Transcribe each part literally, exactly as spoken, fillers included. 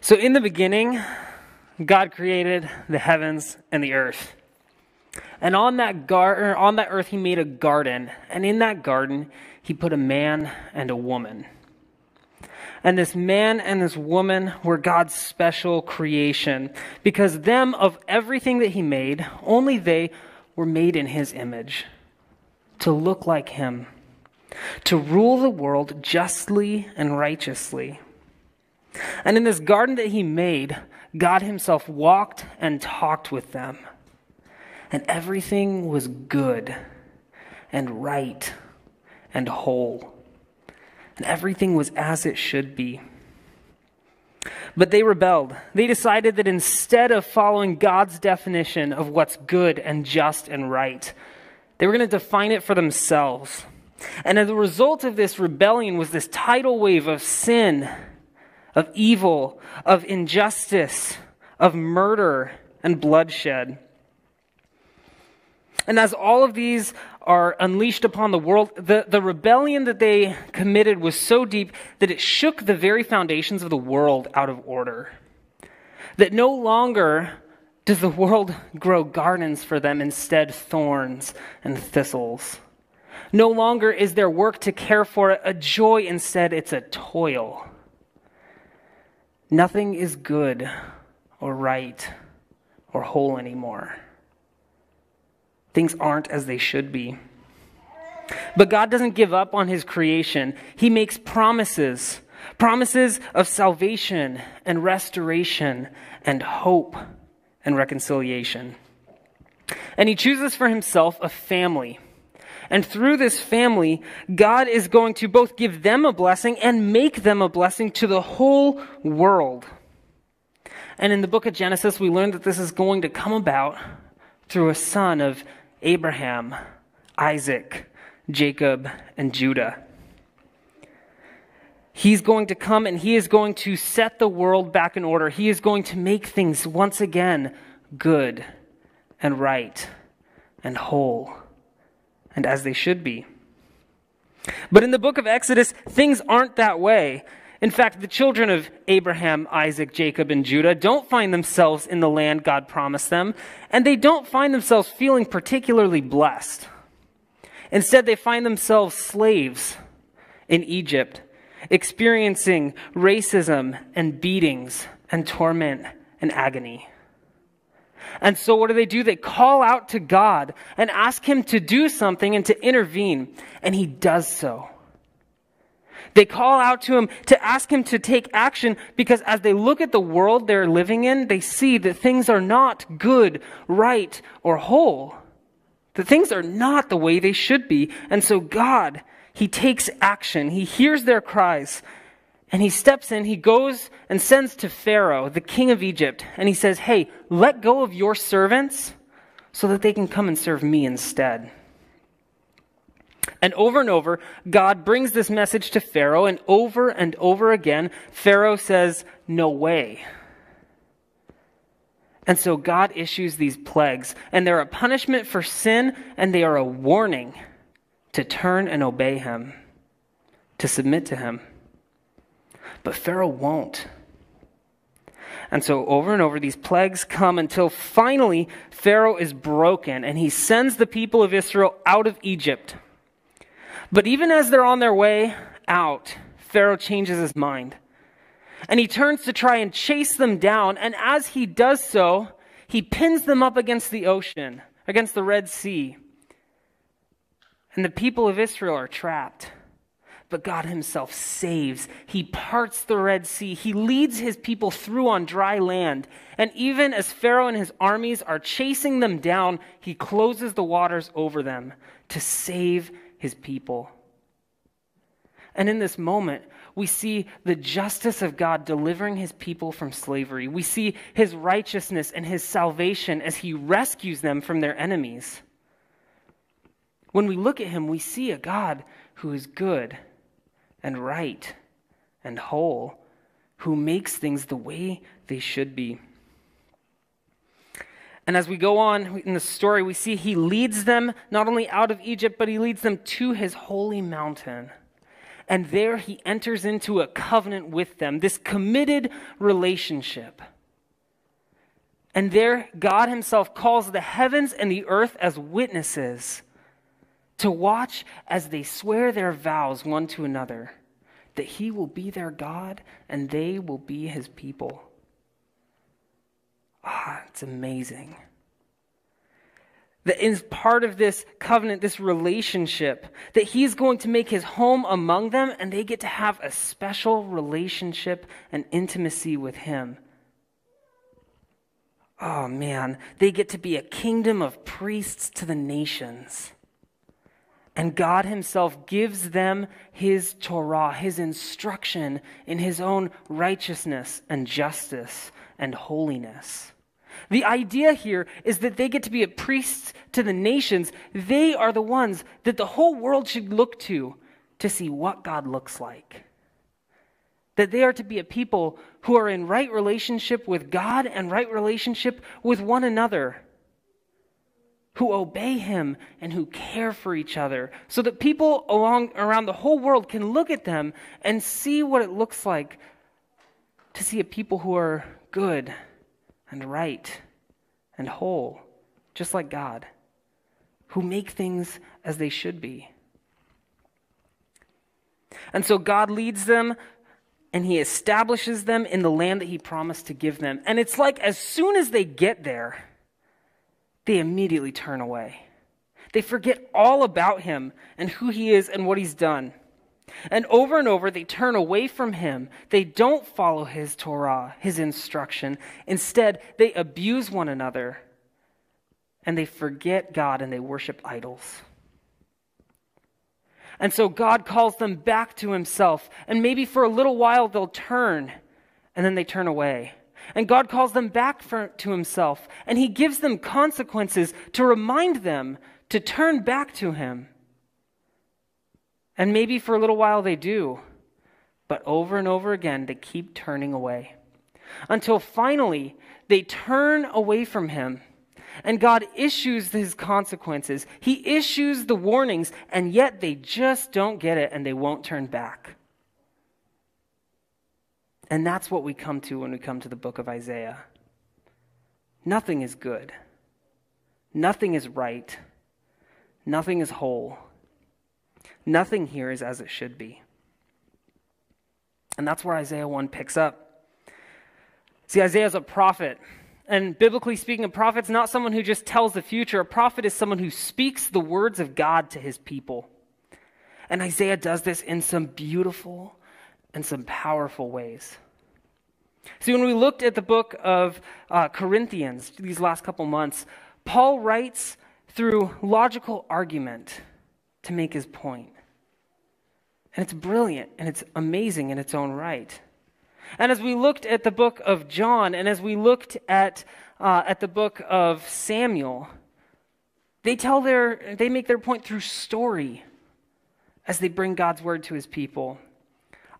So in the beginning, God created the heavens and the earth. And on that gar- on that earth, he made a garden. And in that garden, he put a man and a woman. And this man and this woman were God's special creation, because them, of everything that he made, only they were made in his image, to look like him, to rule the world justly and righteously. And in this garden that he made, God himself walked and talked with them. And everything was good and right and whole. And everything was as it should be. But they rebelled. They decided that instead of following God's definition of what's good and just and right, they were going to define it for themselves. And as a result of this rebellion was this tidal wave of sin, of evil, of injustice, of murder and bloodshed. And as all of these are unleashed upon the world, the, the rebellion that they committed was so deep that it shook the very foundations of the world out of order. That no longer does the world grow gardens for them, instead thorns and thistles. No longer is there work to care for it a joy, instead it's a toil. Nothing is good or right or whole anymore. Things aren't as they should be. But God doesn't give up on his creation. He makes promises, promises of salvation and restoration and hope and reconciliation. And he chooses for himself a family. And through this family, God is going to both give them a blessing and make them a blessing to the whole world. And in the book of Genesis, we learn that this is going to come about through a son of Abraham, Isaac, Jacob, and Judah. He's going to come and he is going to set the world back in order. He is going to make things once again good and right and whole, and as they should be. But in the book of Exodus, things aren't that way. In fact, the children of Abraham, Isaac, Jacob, and Judah don't find themselves in the land God promised them, and they don't find themselves feeling particularly blessed. Instead, they find themselves slaves in Egypt, experiencing racism and beatings and torment and agony. And so what do they do? They call out to God and ask him to do something and to intervene. And he does so. They call out to him to ask him to take action, because as they look at the world they're living in, they see that things are not good, right, or whole. That things are not the way they should be. And so God, he takes action. He hears their cries. And he steps in, he goes and sends to Pharaoh, the king of Egypt, and he says, hey, let go of your servants so that they can come and serve me instead. And over and over, God brings this message to Pharaoh, and over and over again, Pharaoh says, no way. And so God issues these plagues, and they're a punishment for sin, and they are a warning to turn and obey him, to submit to him. But Pharaoh won't. And so over and over, these plagues come until finally Pharaoh is broken and he sends the people of Israel out of Egypt. But even as they're on their way out, Pharaoh changes his mind. And he turns to try and chase them down. And as he does so, he pins them up against the ocean, against the Red Sea. And the people of Israel are trapped. But God himself saves. He parts the Red Sea. He leads his people through on dry land. And even as Pharaoh and his armies are chasing them down, he closes the waters over them to save his people. And in this moment, we see the justice of God delivering his people from slavery. We see his righteousness and his salvation as he rescues them from their enemies. When we look at him, we see a God who is good and right and whole, who makes things the way they should be. And as we go on in the story, we see he leads them not only out of Egypt, but he leads them to his holy mountain. and there he enters into a covenant with them, this committed relationship. And there God himself calls the heavens and the earth as witnesses to watch as they swear their vows one to another, that he will be their God and they will be his people. Ah, it's amazing. That is part of this covenant, this relationship, that he's going to make his home among them and they get to have a special relationship and intimacy with him. Oh man, they get to be a kingdom of priests to the nations. And God himself gives them his Torah, his instruction in his own righteousness and justice and holiness. The idea here is that they get to be a priest to the nations. They are the ones that the whole world should look to to see what God looks like. That they are to be a people who are in right relationship with God and right relationship with one another, who obey him and who care for each other, so that people along, around the whole world can look at them and see what it looks like to see a people who are good and right and whole, just like God, who make things as they should be. And so God leads them and he establishes them in the land that he promised to give them. And it's like as soon as they get there, they immediately turn away. They forget all about him and who he is and what he's done. And over and over, they turn away from him. They don't follow his Torah, his instruction. Instead, they abuse one another and they forget God and they worship idols. And so God calls them back to himself, and maybe for a little while they'll turn and then they turn away. And God calls them back for, to himself, and he gives them consequences to remind them to turn back to him. And maybe for a little while they do, but over and over again they keep turning away, until finally they turn away from him, and God issues his consequences. He issues the warnings, and yet they just don't get it, and they won't turn back. And that's what we come to when we come to the book of Isaiah. Nothing is good. Nothing is right. Nothing is whole. Nothing here is as it should be. And that's where Isaiah one picks up. See, Isaiah is a prophet. And biblically speaking, a prophet's not someone who just tells the future. A prophet is someone who speaks the words of God to his people. And Isaiah does this in some beautiful and some powerful ways. See, when we looked at the book of uh, Corinthians these last couple months, Paul writes through logical argument to make his point. And it's brilliant, and it's amazing in its own right. And as we looked at the book of John, and as we looked at uh, at the book of Samuel, they tell their they make their point through story as they bring God's word to his people.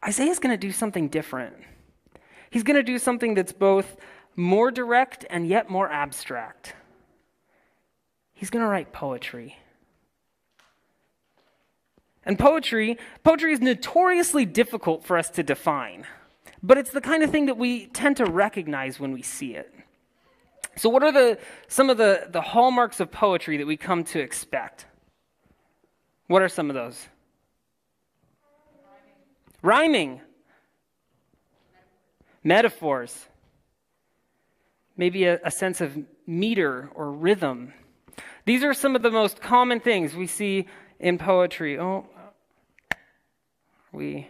Isaiah's going to do something different. He's going to do something that's both more direct and yet more abstract. He's going to write poetry. And poetry, poetry is notoriously difficult for us to define, but it's the kind of thing that we tend to recognize when we see it. So what are the some of the, the hallmarks of poetry that we come to expect? What are some of those? Rhyming. Metaphors. Maybe a, a sense of meter or rhythm. These are some of the most common things we see in poetry. Oh, we.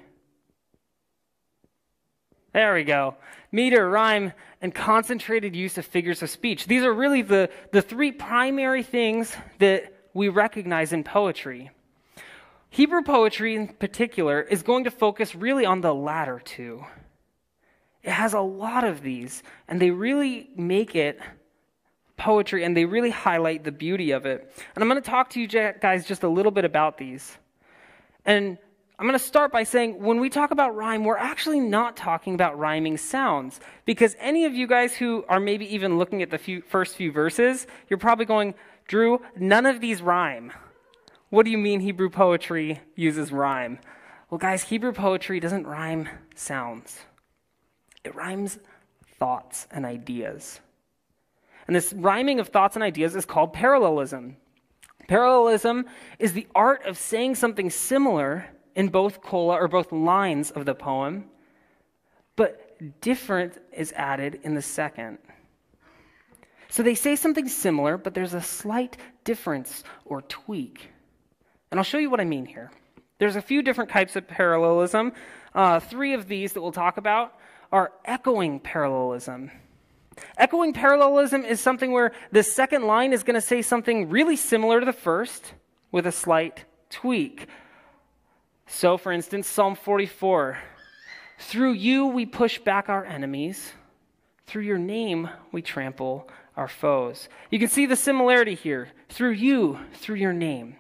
There we go. Meter, rhyme, and concentrated use of figures of speech. These are really the, the three primary things that we recognize in poetry. Hebrew poetry in particular is going to focus really on the latter two. It has a lot of these, and they really make it poetry, and they really highlight the beauty of it. And I'm going to talk to you guys just a little bit about these. And I'm going to start by saying when we talk about rhyme, we're actually not talking about rhyming sounds, because any of you guys who are maybe even looking at the few, first few verses, you're probably going, Drew, none of these rhyme. What do you mean Hebrew poetry uses rhyme? Well, guys, Hebrew poetry doesn't rhyme sounds. It rhymes thoughts and ideas. And this rhyming of thoughts and ideas is called parallelism. Parallelism is the art of saying something similar in both cola or both lines of the poem, but different is added in the second. So they say something similar, but there's a slight difference or tweak. And I'll show you what I mean here. There's a few different types of parallelism. Uh, three of these that we'll talk about are echoing parallelism. Echoing parallelism is something where the second line is going to say something really similar to the first with a slight tweak. So, for instance, Psalm forty-four, through you we push back our enemies, through your name we trample our foes. You can see the similarity here. Through you, through your name,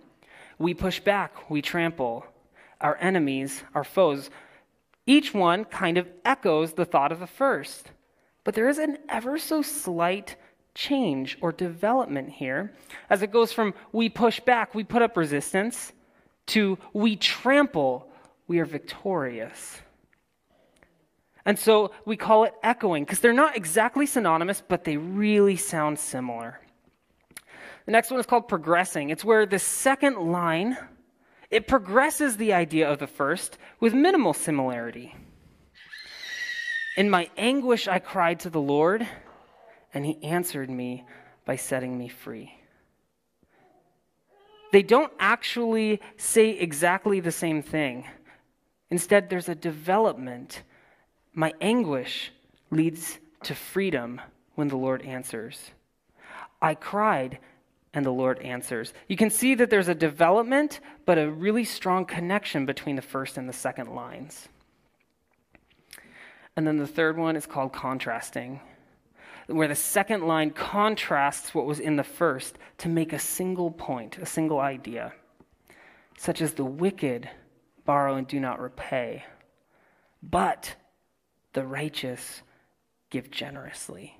we push back, we trample our enemies, our foes. Each one kind of echoes the thought of the first. But there is an ever so slight change or development here as it goes from we push back, we put up resistance, to we trample, we are victorious. And so we call it echoing because they're not exactly synonymous, but they really sound similar. The next one is called progressing. It's where the second line, it progresses the idea of the first with minimal similarity. In my anguish, I cried to the Lord, and he answered me by setting me free. They don't actually say exactly the same thing. Instead, there's a development. My anguish leads to freedom when the Lord answers. I cried, and the Lord answers. You can see that there's a development, but a really strong connection between the first and the second lines. And then the third one is called contrasting, where the second line contrasts what was in the first to make a single point, a single idea, such as the wicked borrow and do not repay, but the righteous give generously.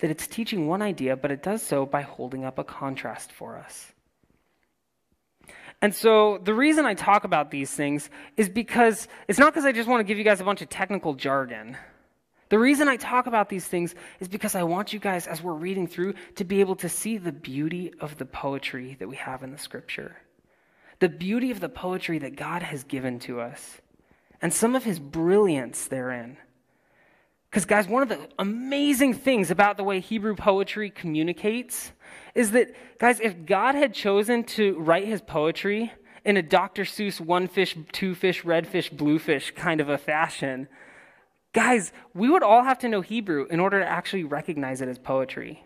That it's teaching one idea, but it does so by holding up a contrast for us. And so the reason I talk about these things is because it's not because I just want to give you guys a bunch of technical jargon. The reason I talk about these things is because I want you guys, as we're reading through, to be able to see the beauty of the poetry that we have in the scripture. The beauty of the poetry that God has given to us. And some of his brilliance therein. Because guys, one of the amazing things about the way Hebrew poetry communicates is that, guys, if God had chosen to write his poetry in a Doctor Seuss one fish, two fish, red fish, blue fish kind of a fashion, guys, we would all have to know Hebrew in order to actually recognize it as poetry.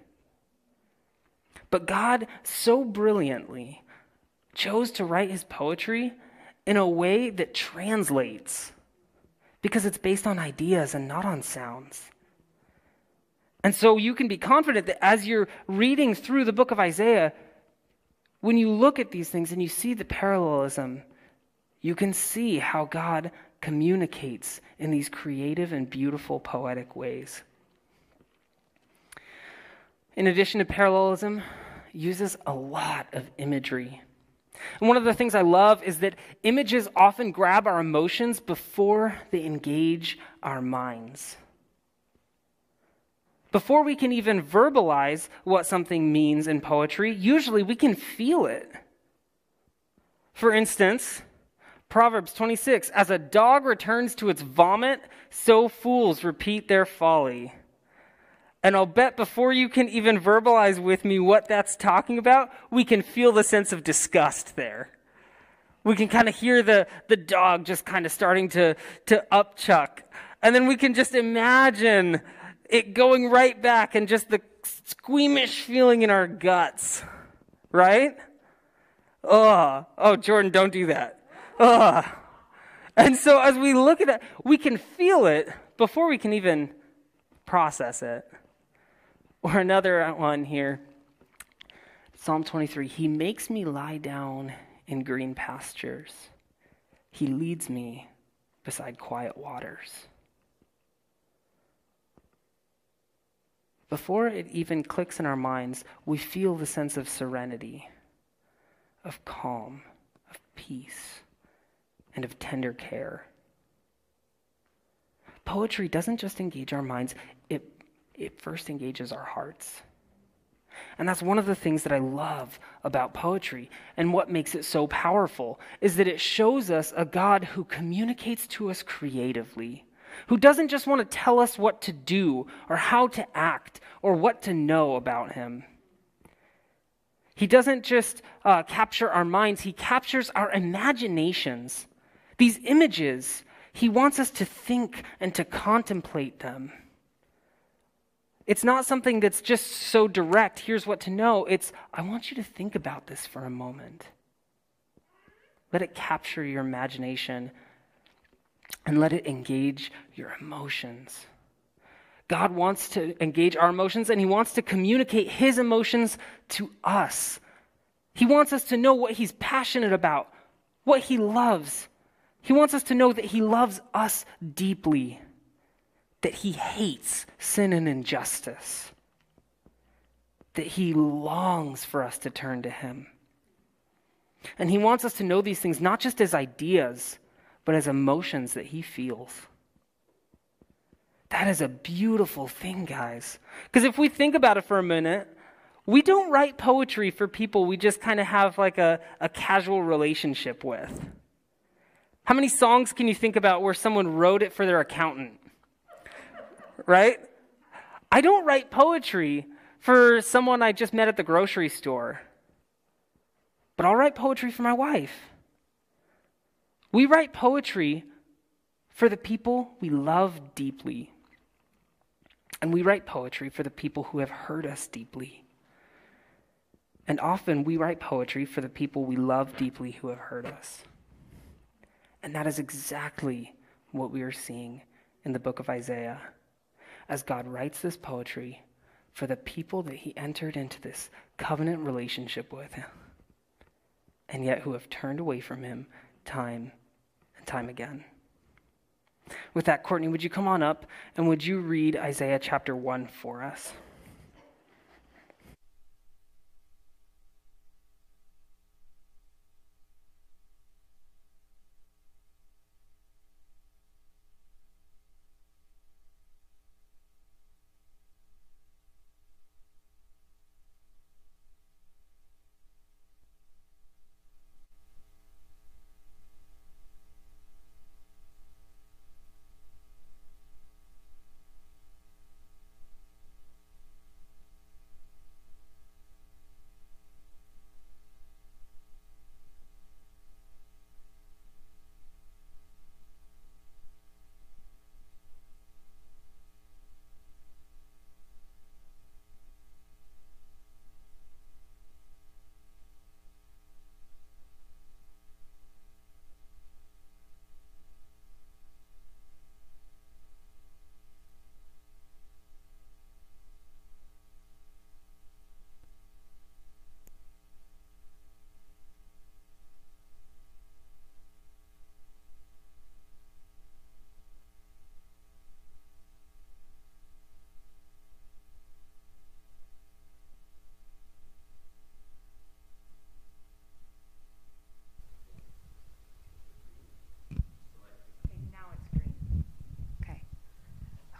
But God so brilliantly chose to write his poetry in a way that translates, because it's based on ideas and not on sounds. And so you can be confident that as you're reading through the book of Isaiah, when you look at these things and you see the parallelism, you can see how God communicates in these creative and beautiful poetic ways. In addition to parallelism, it uses a lot of imagery. And one of the things I love is that images often grab our emotions before they engage our minds. Before we can even verbalize what something means in poetry, usually we can feel it. For instance, Proverbs twenty-six, as a dog returns to its vomit, so fools repeat their folly. And I'll bet before you can even verbalize with me what that's talking about, we can feel the sense of disgust there. We can kind of hear the, the dog just kind of starting to, to upchuck. And then we can just imagine it going right back and just the squeamish feeling in our guts. Right? Oh, oh Jordan, don't do that. Oh. And so as we look at that, we can feel it before we can even process it. Or another one here, Psalm twenty-three, he makes me lie down in green pastures. He leads me beside quiet waters. Before it even clicks in our minds, we feel the sense of serenity, of calm, of peace, and of tender care. Poetry doesn't just engage our minds, it, it first engages our hearts. And that's one of the things that I love about poetry, and what makes it so powerful is that it shows us a God who communicates to us creatively, who doesn't just want to tell us what to do or how to act or what to know about him. He doesn't just uh, capture our minds, he captures our imaginations. These images, he wants us to think and to contemplate them. It's not something that's just so direct, here's what to know. It's, I want you to think about this for a moment. Let it capture your imagination and let it engage your emotions. God wants to engage our emotions, and he wants to communicate his emotions to us. He wants us to know what he's passionate about, what he loves. He wants us to know that he loves us deeply, that he hates sin and injustice, that he longs for us to turn to him. And he wants us to know these things not just as ideas, but as emotions that he feels. That is a beautiful thing, guys. Because if we think about it for a minute, we don't write poetry for people we just kind of have like a, a casual relationship with. How many songs can you think about where someone wrote it for their accountant? Right? I don't write poetry for someone I just met at the grocery store. But I'll write poetry for my wife. We write poetry for the people we love deeply. And we write poetry for the people who have hurt us deeply. And often we write poetry for the people we love deeply who have hurt us. And that is exactly what we are seeing in the book of Isaiah, as God writes this poetry for the people that he entered into this covenant relationship with, and yet who have turned away from him time and time again. With that, Courtney, would you come on up and would you read Isaiah chapter one for us?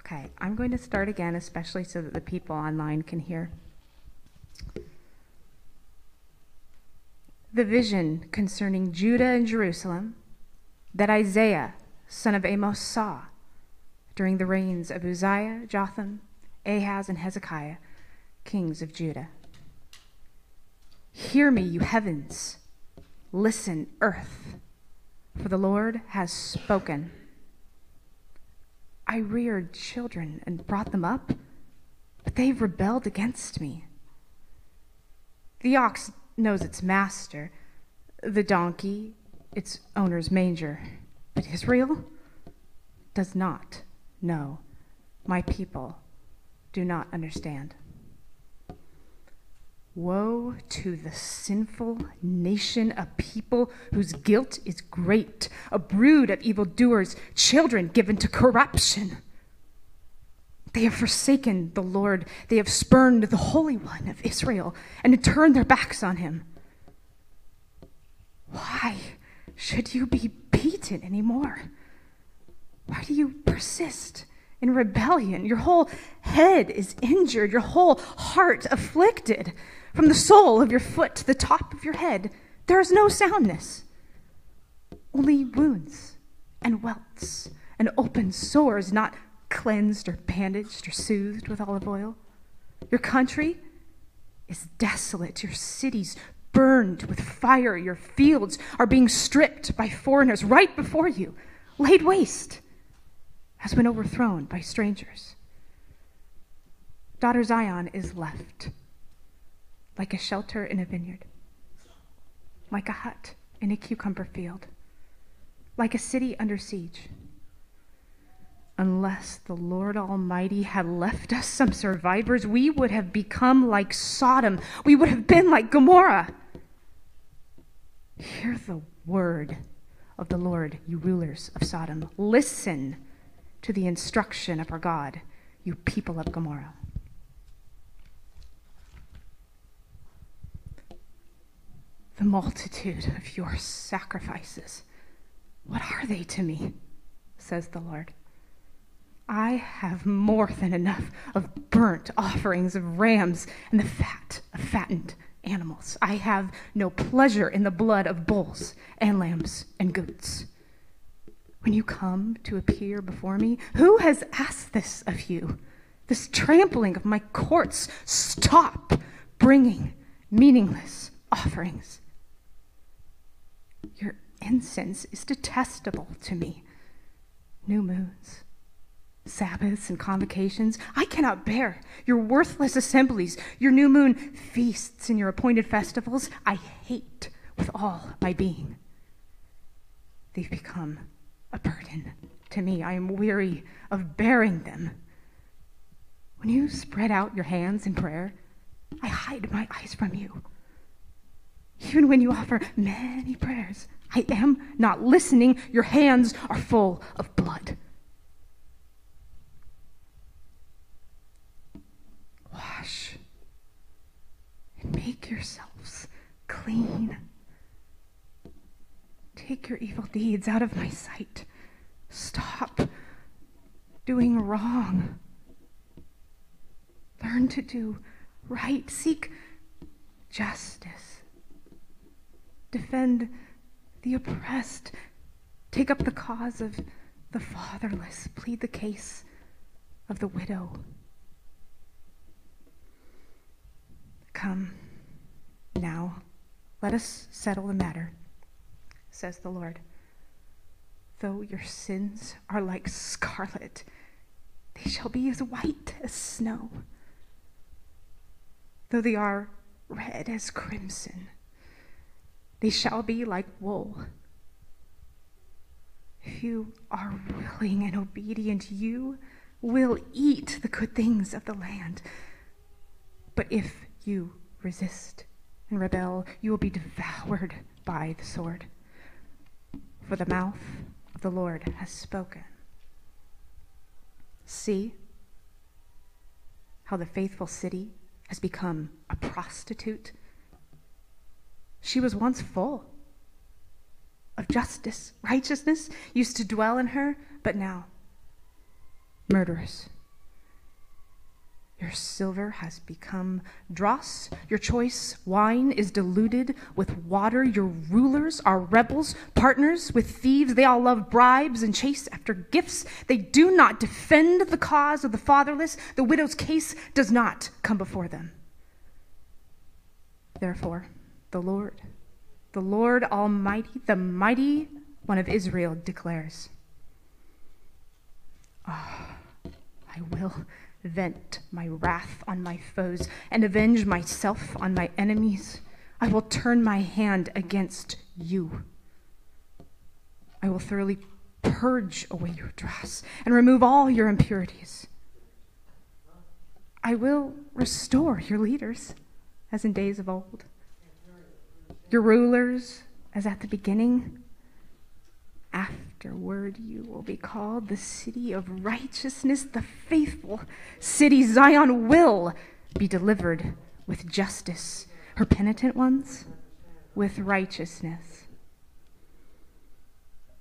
Okay, I'm going to start again, especially so that the people online can hear. The vision concerning Judah and Jerusalem that Isaiah, son of Amos, saw during the reigns of Uzziah, Jotham, Ahaz, and Hezekiah, kings of Judah. Hear me, you heavens. Listen, earth, for the Lord has spoken. I reared children and brought them up, but they've rebelled against me. The ox knows its master, the donkey its owner's manger, but Israel does not know. My people do not understand. Woe to the sinful nation, a people whose guilt is great, a brood of evildoers, children given to corruption. They have forsaken the Lord. They have spurned the Holy One of Israel and turned their backs on him. Why should you be hate it anymore. Why do you persist in rebellion? Your whole head is injured, your whole heart afflicted. From the sole of your foot to the top of your head, there is no soundness, only wounds and welts and open sores not cleansed or bandaged or soothed with olive oil. Your country is desolate, your cities burned with fire, your fields are being stripped by foreigners right before you, laid waste, has been overthrown by strangers. Daughter Zion is left like a shelter in a vineyard, like a hut in a cucumber field, like a city under siege. Unless the Lord Almighty had left us some survivors, we would have become like Sodom. We would have been like Gomorrah. Hear the word of the Lord, you rulers of Sodom. Listen to the instruction of our God, you people of Gomorrah. The multitude of your sacrifices, what are they to me, says the Lord? I have more than enough of burnt offerings of rams and the fat of fattened animals. I have no pleasure in the blood of bulls and lambs and goats. When you come to appear before me, who has asked this of you? This trampling of my courts. Stop bringing meaningless offerings. Your incense is detestable to me. New moons, Sabbaths and convocations, I cannot bear your worthless assemblies, your new moon feasts and your appointed festivals, I hate with all my being. They've become a burden to me. I am weary of bearing them. When you spread out your hands in prayer, I hide my eyes from you. Even when you offer many prayers, I am not listening. Your hands are full of blood. Wash and make yourselves clean. Take your evil deeds out of my sight. Stop doing wrong. Learn to do right. Seek justice. Defend the oppressed. Take up the cause of the fatherless. Plead the case of the widow. Come now, let us settle the matter, says the Lord. Though your sins are like scarlet, they shall be as white as snow. Though they are red as crimson, they shall be like wool. If you are willing and obedient, you will eat the good things of the land. But if you resist and rebel, you will be devoured by the sword. For the mouth of the Lord has spoken. See how the faithful city has become a prostitute. She was once full of justice. Righteousness used to dwell in her, but now, murderous. Your silver has become dross. Your choice wine is diluted with water. Your rulers are rebels, partners with thieves. They all love bribes and chase after gifts. They do not defend the cause of the fatherless. The widow's case does not come before them. Therefore, the Lord, the Lord Almighty, the Mighty One of Israel declares, "Ah, I will vent my wrath on my foes and avenge myself on my enemies. I will turn my hand against you. I will thoroughly purge away your dross and remove all your impurities. I will restore your leaders as in days of old, your rulers as at the beginning. Afterward, you will be called the city of righteousness, the faithful city. Zion will be delivered with justice, her penitent ones with righteousness."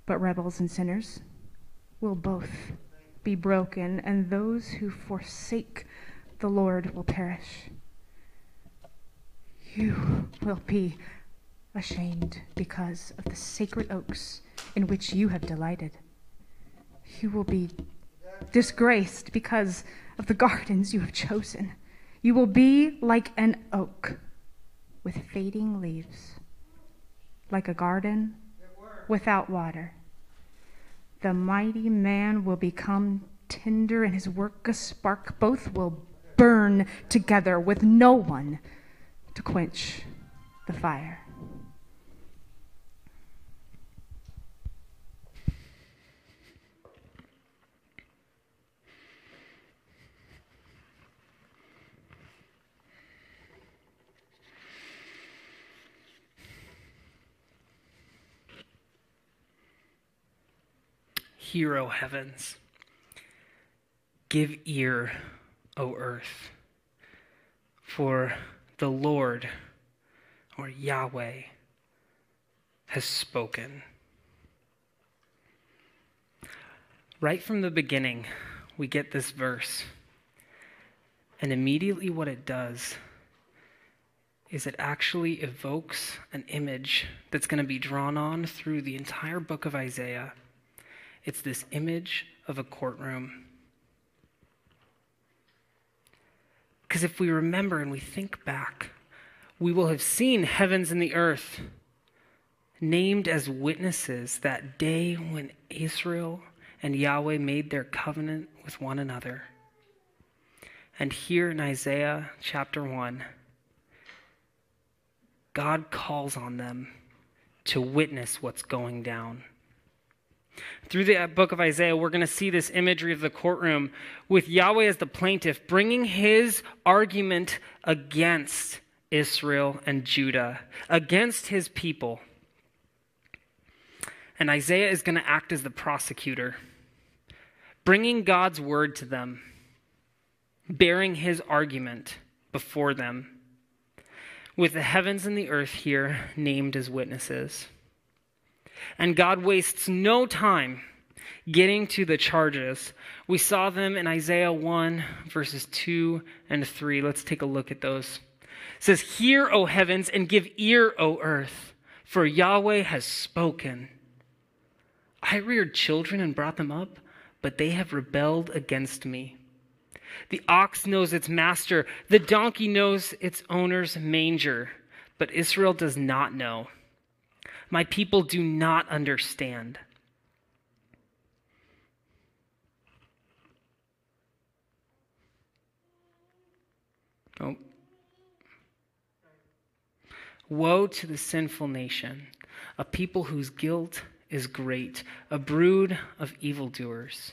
But rebels and sinners will both be broken, and those who forsake the Lord will perish. You will be ashamed because of the sacred oaks in which you have delighted. You will be disgraced because of the gardens you have chosen. You will be like an oak with fading leaves, like a garden without water. The mighty man will become tinder and his work a spark. Both will burn together with no one to quench the fire. Hear, O heavens. Give ear, O earth, for the Lord, or Yahweh, has spoken. Right from the beginning, we get this verse, and immediately what it does is it actually evokes an image that's going to be drawn on through the entire book of Isaiah. It's this image of a courtroom. Because if we remember and we think back, we will have seen heavens and the earth named as witnesses that day when Israel and Yahweh made their covenant with one another. And here in Isaiah chapter one, God calls on them to witness what's going down. Through the book of Isaiah, we're going to see this imagery of the courtroom with Yahweh as the plaintiff, bringing his argument against Israel and Judah, against his people. And Isaiah is going to act as the prosecutor, bringing God's word to them, bearing his argument before them, with the heavens and the earth here named as witnesses. And God wastes no time getting to the charges. We saw them in Isaiah one, verses two and three. Let's take a look at those. It says, "Hear, O heavens, and give ear, O earth, for Yahweh has spoken. I reared children and brought them up, but they have rebelled against me. The ox knows its master, the donkey knows its owner's manger, but Israel does not know. My people do not understand." Oh. Woe to the sinful nation, a people whose guilt is great, a brood of evildoers,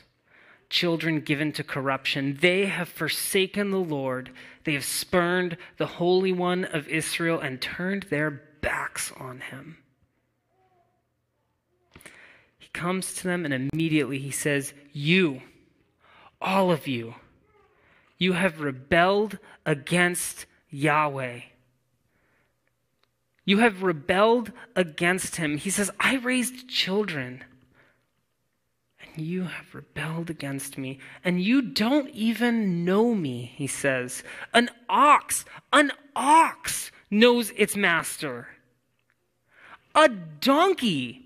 children given to corruption. They have forsaken the Lord. They have spurned the Holy One of Israel and turned their backs on him. Comes to them, and immediately he says, "You, all of you, you have rebelled against Yahweh. You have rebelled against him." He says, "I raised children, and you have rebelled against me, and you don't even know me," he says. "An ox, an ox knows its master. A donkey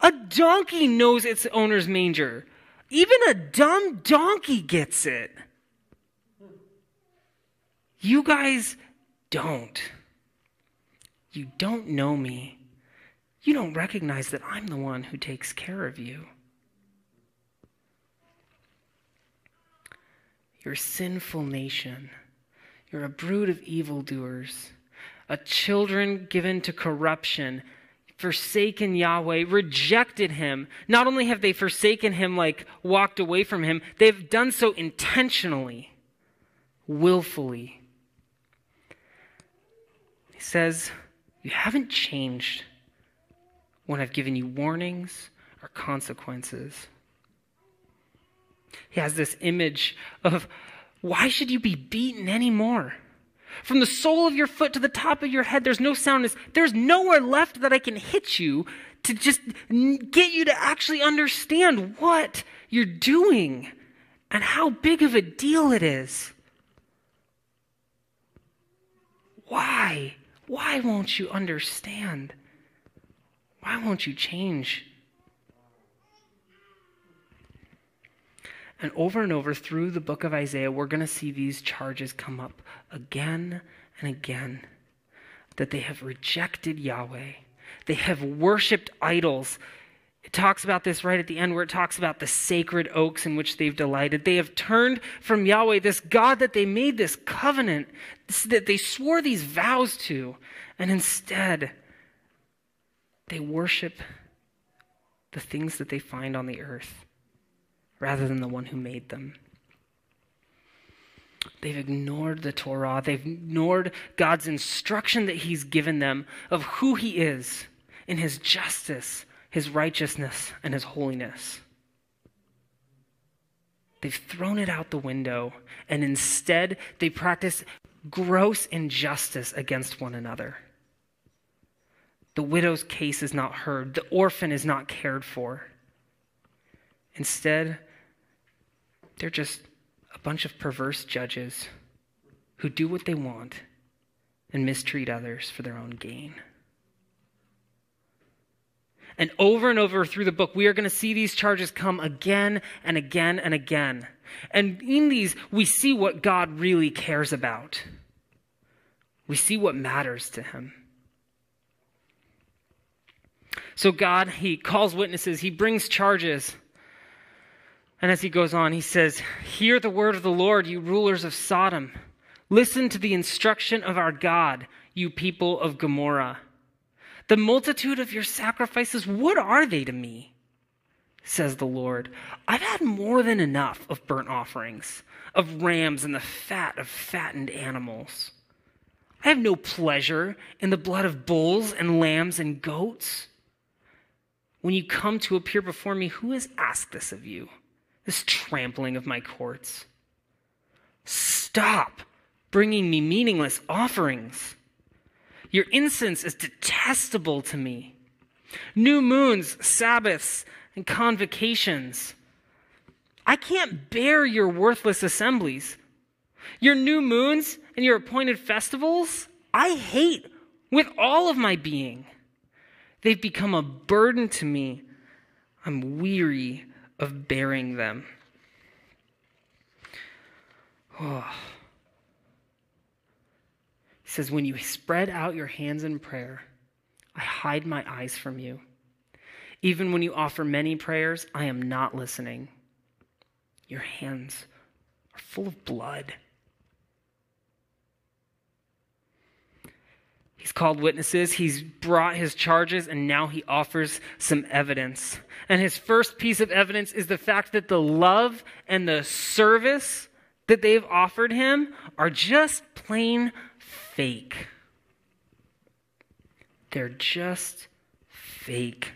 A donkey knows its owner's manger. Even a dumb donkey gets it. You guys don't. You don't know me. You don't recognize that I'm the one who takes care of you. You're a sinful nation. You're a brood of evildoers, a children given to corruption. Forsaken Yahweh, rejected him. Not only have they forsaken him, like walked away from him, they've done so intentionally, willfully." He says, "You haven't changed when I've given you warnings or consequences." He has this image of, why should you be beaten anymore? From the sole of your foot to the top of your head, there's no soundness. There's nowhere left that I can hit you to just get you to actually understand what you're doing and how big of a deal it is. Why? Why won't you understand? Why won't you change? And over and over through the book of Isaiah, we're going to see these charges come up again and again. That they have rejected Yahweh. They have worshipped idols. It talks about this right at the end where it talks about the sacred oaks in which they've delighted. They have turned from Yahweh, this God that they made this covenant, that they swore these vows to. And instead, they worship the things that they find on the earth, rather than the one who made them. They've ignored the Torah. They've ignored God's instruction that he's given them of who he is in his justice, his righteousness, and his holiness. They've thrown it out the window, and instead they practice gross injustice against one another. The widow's case is not heard. The orphan is not cared for. Instead, they're just a bunch of perverse judges who do what they want and mistreat others for their own gain. And over and over through the book, we are going to see these charges come again and again and again. And in these, we see what God really cares about. We see what matters to him. So God, he calls witnesses, he brings charges. And as he goes on, he says, "Hear the word of the Lord, you rulers of Sodom. Listen to the instruction of our God, you people of Gomorrah. The multitude of your sacrifices, what are they to me? Says the Lord. I've had more than enough of burnt offerings, of rams and the fat of fattened animals. I have no pleasure in the blood of bulls and lambs and goats. When you come to appear before me, who has asked this of you? This trampling of my courts. Stop bringing me meaningless offerings. Your incense is detestable to me. New moons, Sabbaths, and convocations. I can't bear your worthless assemblies. Your new moons and your appointed festivals, I hate with all of my being. They've become a burden to me. I'm weary of bearing them." Oh. He says, "When you spread out your hands in prayer, I hide my eyes from you. Even when you offer many prayers, I am not listening. Your hands are full of blood." He's called witnesses, he's brought his charges, and now he offers some evidence. And his first piece of evidence is the fact that the love and the service that they've offered him are just plain fake. They're just fake.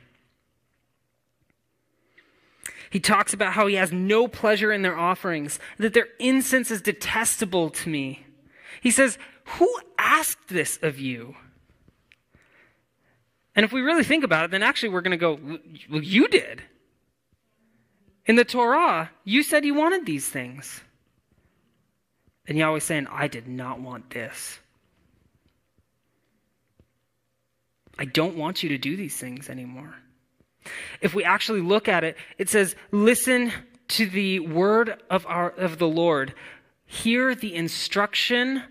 He talks about how he has no pleasure in their offerings, that their incense is detestable to me. He says, "Who asked this of you?" And if we really think about it, then actually we're going to go, well, you did. In the Torah, you said you wanted these things. And Yahweh's saying, I did not want this. I don't want you to do these things anymore. If we actually look at it, it says, listen to the word of our of the Lord. Hear the instruction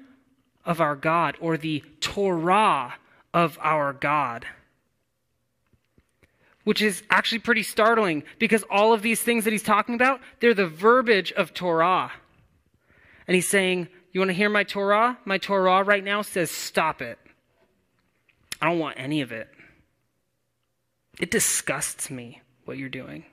of our God, or the Torah of our God. Which is actually pretty startling, because all of these things that he's talking about, they're the verbiage of Torah. And he's saying, you want to hear my Torah? My Torah right now says stop it. I don't want any of it. It disgusts me what you're doing.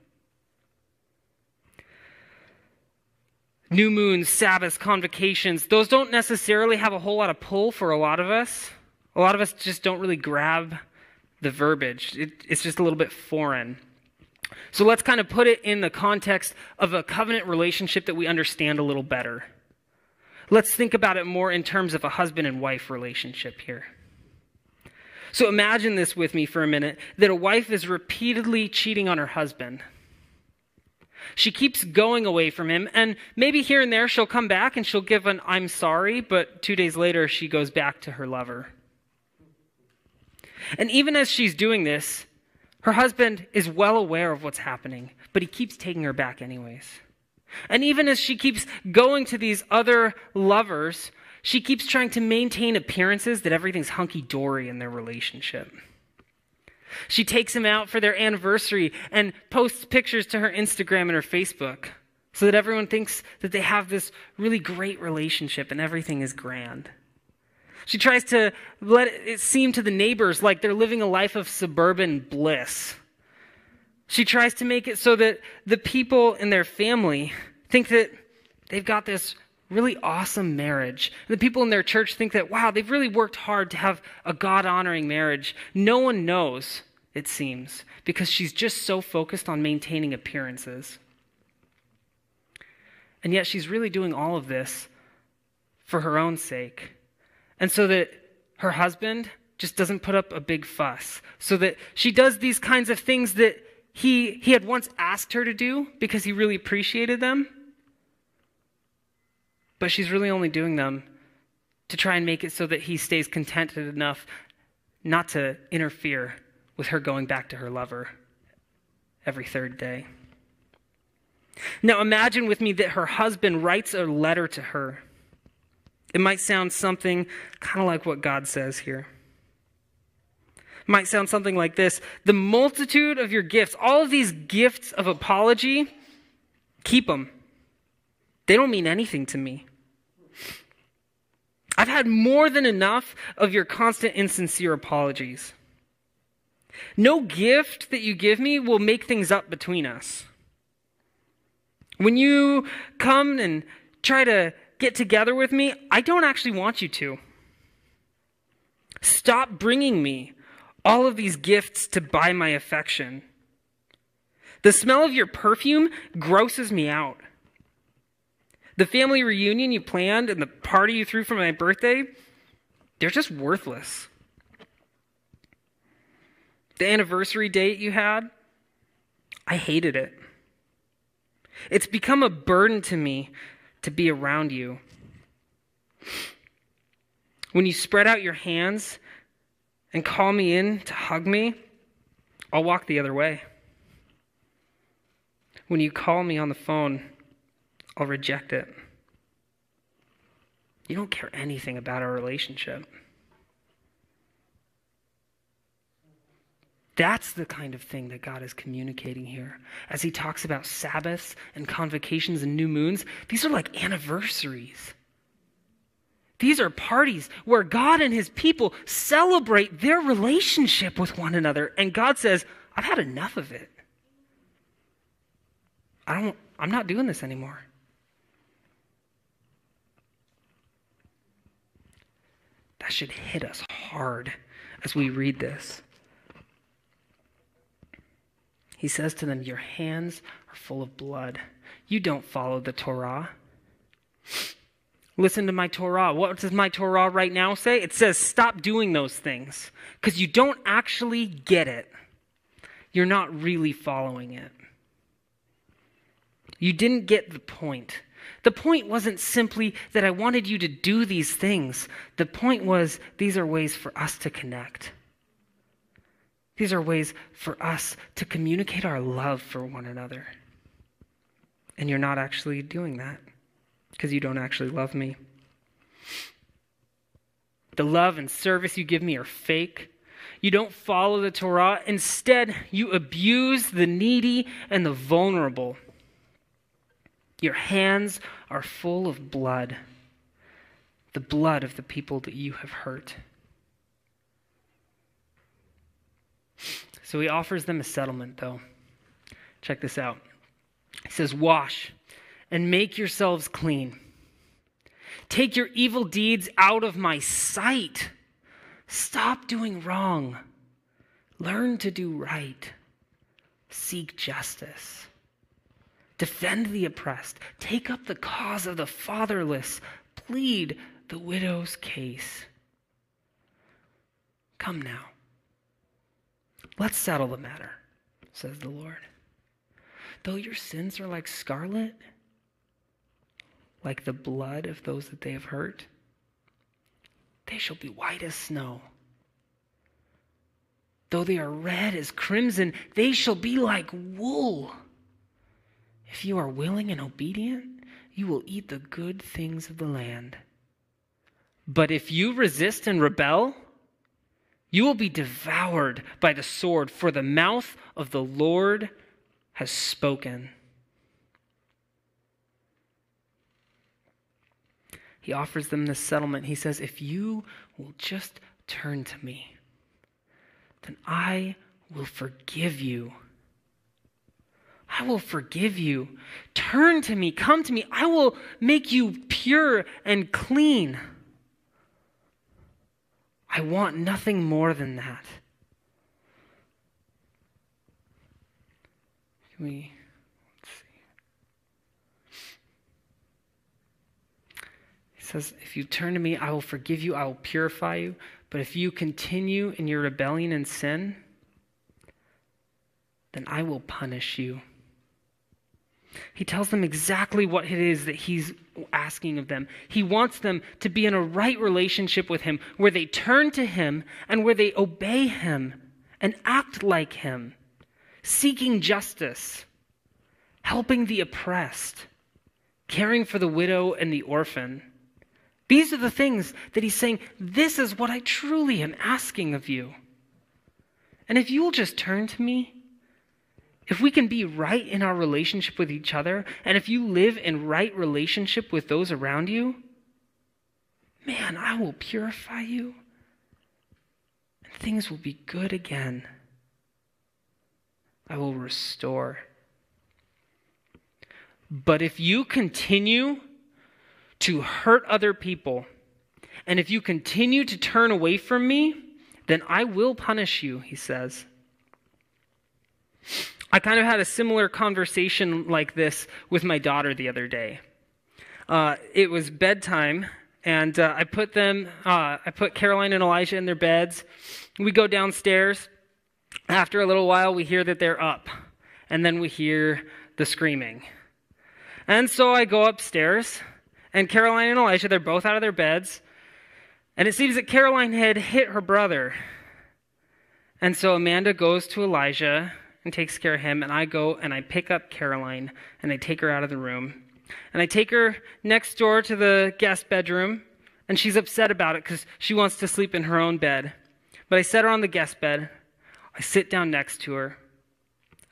New moons, Sabbaths, convocations, those don't necessarily have a whole lot of pull for a lot of us. A lot of us just don't really grab the verbiage. It, it's just a little bit foreign. So let's kind of put it in the context of a covenant relationship that we understand a little better. Let's think about it more in terms of a husband and wife relationship here. So imagine this with me for a minute, that a wife is repeatedly cheating on her husband. She keeps going away from him, and maybe here and there she'll come back and she'll give an I'm sorry, but two days later she goes back to her lover. And even as she's doing this, her husband is well aware of what's happening, but he keeps taking her back anyways. And even as she keeps going to these other lovers, she keeps trying to maintain appearances that everything's hunky-dory in their relationship. She takes him out for their anniversary and posts pictures to her Instagram and her Facebook so that everyone thinks that they have this really great relationship and everything is grand. She tries to let it seem to the neighbors like they're living a life of suburban bliss. She tries to make it so that the people in their family think that they've got this really awesome marriage. The people in their church think that, wow, they've really worked hard to have a God-honoring marriage. No one knows, it seems, because she's just so focused on maintaining appearances. And yet she's really doing all of this for her own sake, and so that her husband just doesn't put up a big fuss, so that she does these kinds of things that he, he had once asked her to do because he really appreciated them. But she's really only doing them to try and make it so that he stays contented enough not to interfere with her going back to her lover every third day. Now imagine with me that her husband writes a letter to her. It might sound something kind of like what God says here. It might sound something like this. The multitude of your gifts, all of these gifts of apology, keep them. They don't mean anything to me. I've had more than enough of your constant insincere apologies. No gift that you give me will make things up between us. When you come and try to get together with me, I don't actually want you to. Stop bringing me all of these gifts to buy my affection. The smell of your perfume grosses me out. The family reunion you planned and the party you threw for my birthday, they're just worthless. The anniversary date you had, I hated it. It's become a burden to me to be around you. When you spread out your hands and call me in to hug me, I'll walk the other way. When you call me on the phone, I'll reject it. You don't care anything about our relationship. That's the kind of thing that God is communicating here. As he talks about Sabbaths and convocations and new moons, these are like anniversaries. These are parties where God and his people celebrate their relationship with one another. And God says, I've had enough of it. I don't, I'm not doing this anymore. That should hit us hard as we read this. He says to them, your hands are full of blood. You don't follow the Torah. Listen to my Torah. What does my Torah right now say? It says stop doing those things because you don't actually get it. You're not really following it. You didn't get the point. The point wasn't simply that I wanted you to do these things. The point was these are ways for us to connect. These are ways for us to communicate our love for one another. And you're not actually doing that because you don't actually love me. The love and service you give me are fake. You don't follow the Torah. Instead, you abuse the needy and the vulnerable. Your hands are full of blood, the blood of the people that you have hurt. So he offers them a settlement, though. Check this out. He says, wash and make yourselves clean. Take your evil deeds out of my sight. Stop doing wrong. Learn to do right. Seek justice. Defend the oppressed. Take up the cause of the fatherless. plead the widow's case. Come now, let's settle the matter, says the Lord. Though your sins are like scarlet, like the blood of those that they have hurt, they shall be white as snow. Though they are red as crimson, they shall be like wool. If you are willing and obedient, you will eat the good things of the land. But if you resist and rebel, you will be devoured by the sword, for the mouth of the Lord has spoken. He offers them this settlement. He says, if you will just turn to me, then I will forgive you. I will forgive you. Turn to me. Come to me. I will make you pure and clean. I want nothing more than that. Can we, let's see. He says, if you turn to me, I will forgive you. I will purify you. But if you continue in your rebellion and sin, then I will punish you. He tells them exactly what it is that he's asking of them. He wants them to be in a right relationship with him, where they turn to him and where they obey him and act like him, seeking justice, helping the oppressed, caring for the widow and the orphan. These are the things that he's saying, this is what I truly am asking of you. And if you will just turn to me, if we can be right in our relationship with each other, and if you live in right relationship with those around you, man, I will purify you, and things will be good again. I will restore. But if you continue to hurt other people, and if you continue to turn away from me, then I will punish you, he says. I kind of had a similar conversation like this with my daughter the other day. Uh, it was bedtime, and uh, I put them, uh, I put Caroline and Elijah in their beds. We go downstairs. After a little while, we hear that they're up, and then we hear the screaming. And so I go upstairs, and Caroline and Elijah, they're both out of their beds, and it seems that Caroline had hit her brother. And so Amanda goes to Elijah and takes care of him, and I go and I pick up Caroline and I take her out of the room, and I take her next door to the guest bedroom, and she's upset about it because she wants to sleep in her own bed. But I set her on the guest bed, I sit down next to her,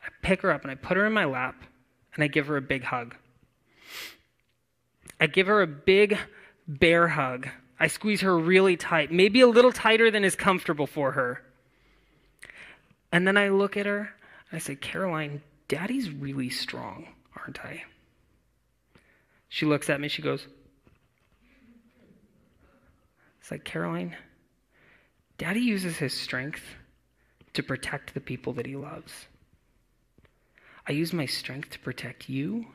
I pick her up and I put her in my lap, and I give her a big hug. I give her a big bear hug. I squeeze her really tight, maybe a little tighter than is comfortable for her. And then I look at her, I say, Caroline, Daddy's really strong, aren't I? She looks at me, she goes, it's like, Caroline, Daddy uses his strength to protect the people that he loves. I use my strength to protect you.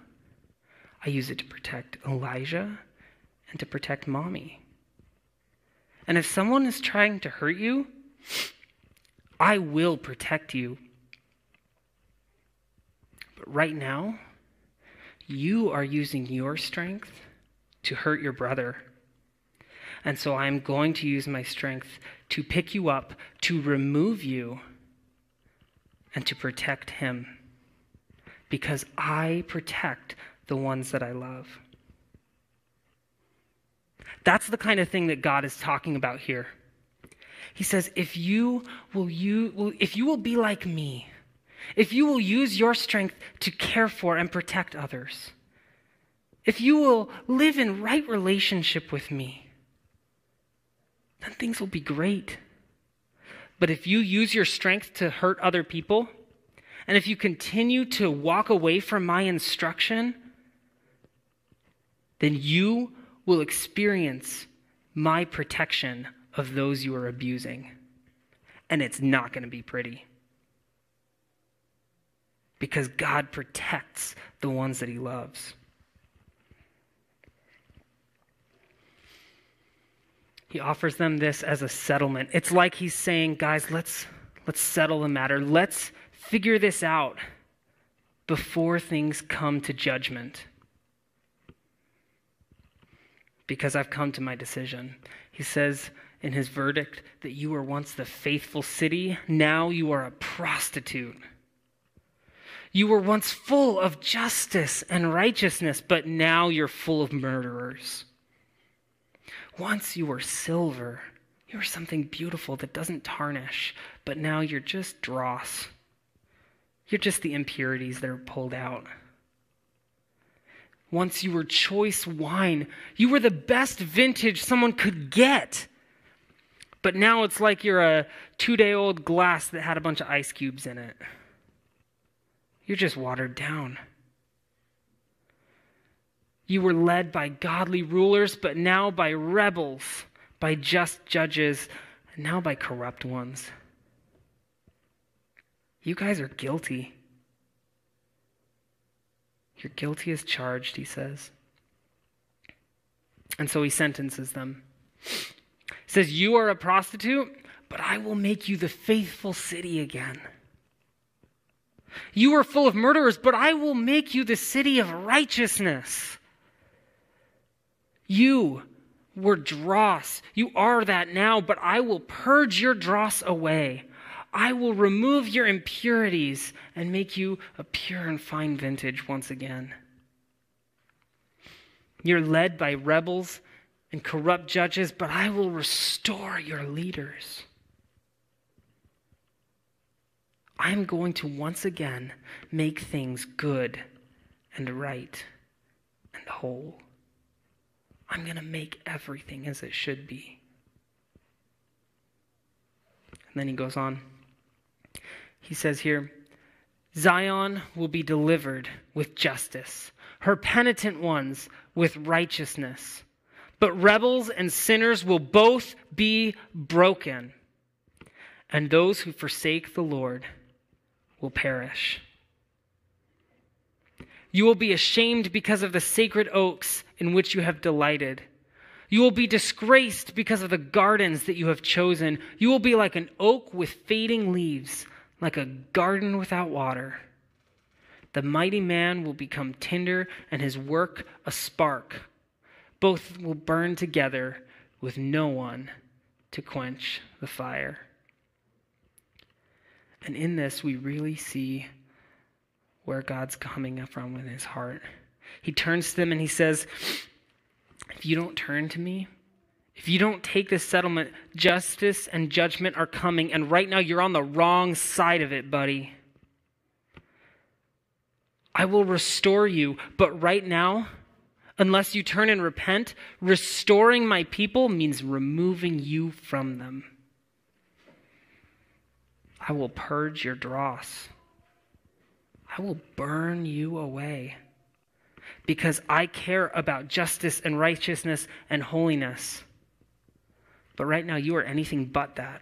I use it to protect Elijah and to protect Mommy. And if someone is trying to hurt you, I will protect you. But right now, you are using your strength to hurt your brother. And so I'm going to use my strength to pick you up, to remove you, and to protect him. Because I protect the ones that I love. That's the kind of thing that God is talking about here. He says, if you will, you, if you will be like me, if you will use your strength to care for and protect others, if you will live in right relationship with me, then things will be great. But if you use your strength to hurt other people, and if you continue to walk away from my instruction, then you will experience my protection of those you are abusing. And it's not going to be pretty. Because God protects the ones that he loves. He offers them this as a settlement. It's like he's saying, guys, let's let's settle the matter. Let's figure this out before things come to judgment, because I've come to my decision. He says in his verdict that you were once the faithful city, now you are a prostitute. You were once full of justice and righteousness, but now you're full of murderers. Once you were silver, you were something beautiful that doesn't tarnish, but now you're just dross. You're just the impurities that are pulled out. Once you were choice wine, you were the best vintage someone could get. But now it's like you're a two-day-old glass that had a bunch of ice cubes in it. You're just watered down. You were led by godly rulers, but now by rebels, by just judges, and now by corrupt ones. You guys are guilty. Your guilty is charged, he says. And so he sentences them. He says, you are a prostitute, but I will make you the faithful city again. You are full of murderers, but I will make you the city of righteousness. You were dross. You are that now, but I will purge your dross away. I will remove your impurities and make you a pure and fine vintage once again. You're led by rebels and corrupt judges, but I will restore your leaders. I'm going to once again make things good and right and whole. I'm going to make everything as it should be. And then he goes on. He says here, Zion will be delivered with justice, her penitent ones with righteousness, but rebels and sinners will both be broken, and those who forsake the Lord will perish. You will be ashamed because of the sacred oaks in which you have delighted. You will be disgraced because of the gardens that you have chosen. You will be like an oak with fading leaves, like a garden without water. The mighty man will become tinder and his work a spark. Both will burn together with no one to quench the fire. And in this, we really see where God's coming from in his heart. He turns to them and he says, if you don't turn to me, if you don't take this settlement, justice and judgment are coming, and right now you're on the wrong side of it, buddy. I will restore you, but right now, unless you turn and repent, restoring my people means removing you from them. I will purge your dross. I will burn you away. Because I care about justice and righteousness and holiness. But right now you are anything but that.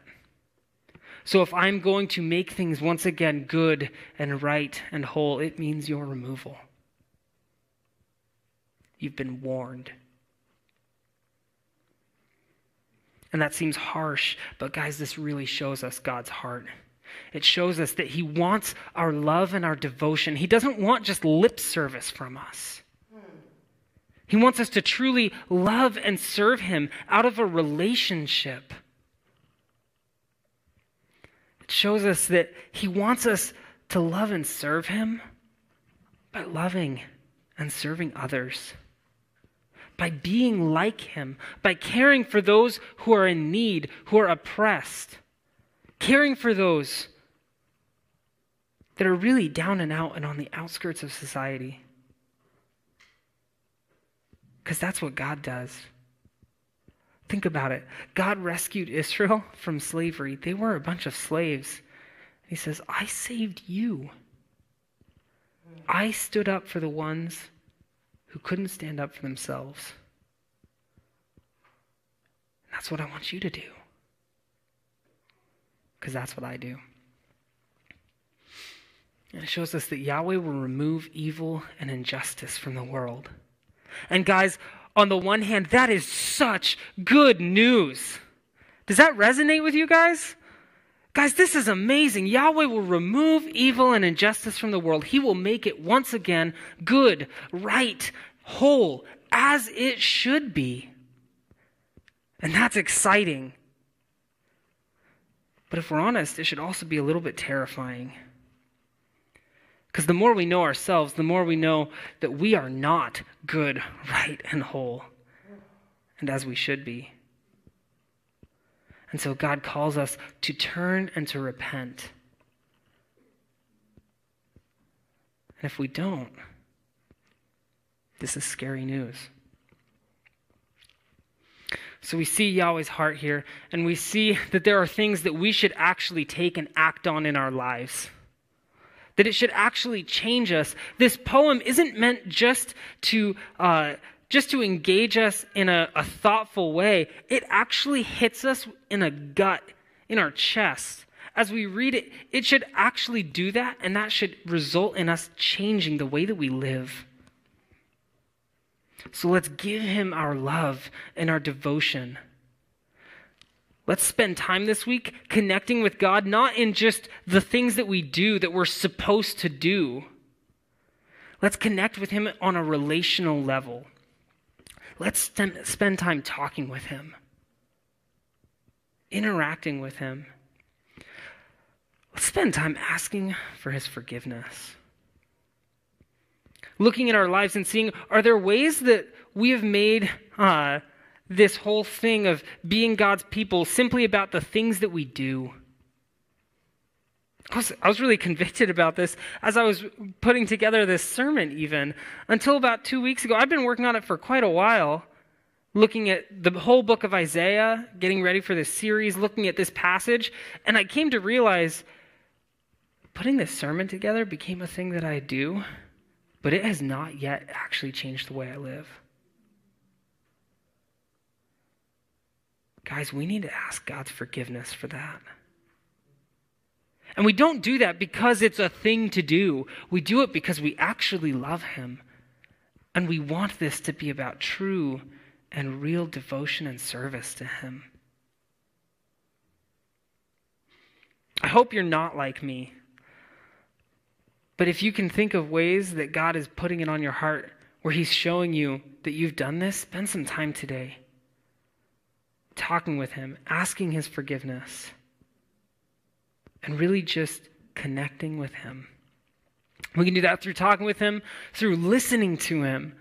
So if I'm going to make things once again good and right and whole, it means your removal. You've been warned. And that seems harsh, but guys, this really shows us God's heart. It shows us that he wants our love and our devotion. He doesn't want just lip service from us. He wants us to truly love and serve him out of a relationship. It shows us that he wants us to love and serve him by loving and serving others, by being like him, by caring for those who are in need, who are oppressed, caring for those that are really down and out and on the outskirts of society. Because that's what God does. Think about it. God rescued Israel from slavery. They were a bunch of slaves. He says, I saved you. I stood up for the ones who couldn't stand up for themselves. And that's what I want you to do. Because that's what I do. And it shows us that Yahweh will remove evil and injustice from the world. And guys, on the one hand, that is such good news. Does that resonate with you guys? Guys, this is amazing. Yahweh will remove evil and injustice from the world. He will make it once again good, right, whole, as it should be. And that's exciting. But if we're honest, it should also be a little bit terrifying. Because the more we know ourselves, the more we know that we are not good, right, and whole, and as we should be. And so God calls us to turn and to repent. And if we don't, this is scary news. So we see Yahweh's heart here, and we see that there are things that we should actually take and act on in our lives, that it should actually change us. This poem isn't meant just to uh, just to engage us in a, a thoughtful way. It actually hits us in a gut, in our chest. As we read it, it should actually do that, and that should result in us changing the way that we live. So let's give him our love and our devotion. Let's spend time this week connecting with God, not in just the things that we do that we're supposed to do. Let's connect with him on a relational level. Let's st- spend time talking with him, interacting with him. Let's spend time asking for his forgiveness. Looking at our lives and seeing, are there ways that we have made uh, this whole thing of being God's people simply about the things that we do? I was, I was really convicted about this as I was putting together this sermon even. Until about two weeks ago, I've been working on it for quite a while, looking at the whole book of Isaiah, getting ready for this series, looking at this passage, and I came to realize putting this sermon together became a thing that I do, but it has not yet actually changed the way I live. Guys, we need to ask God's forgiveness for that. And we don't do that because it's a thing to do. We do it because we actually love him. And we want this to be about true and real devotion and service to him. I hope you're not like me. But if you can think of ways that God is putting it on your heart, where he's showing you that you've done this, spend some time today talking with him, asking his forgiveness, and really just connecting with him. We can do that through talking with him, through listening to him,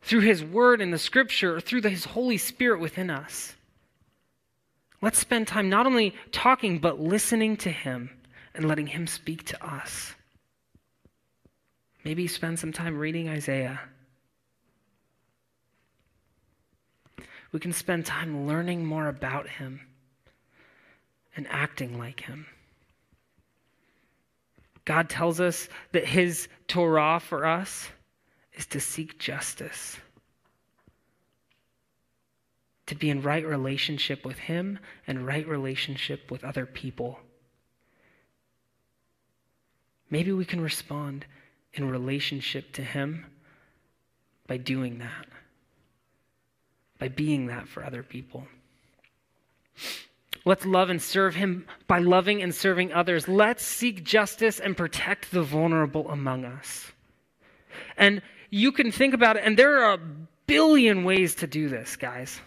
through his word and the scripture, or through his Holy Spirit within us. Let's spend time not only talking, but listening to him and letting him speak to us. Maybe spend some time reading Isaiah. We can spend time learning more about him and acting like him. God tells us that his Torah for us is to seek justice, to be in right relationship with him and right relationship with other people. Maybe we can respond in relationship to him by doing that, by being that for other people. Let's love and serve him by loving and serving others. Let's seek justice and protect the vulnerable among us. And you can think about it, and there are a billion ways to do this, guys.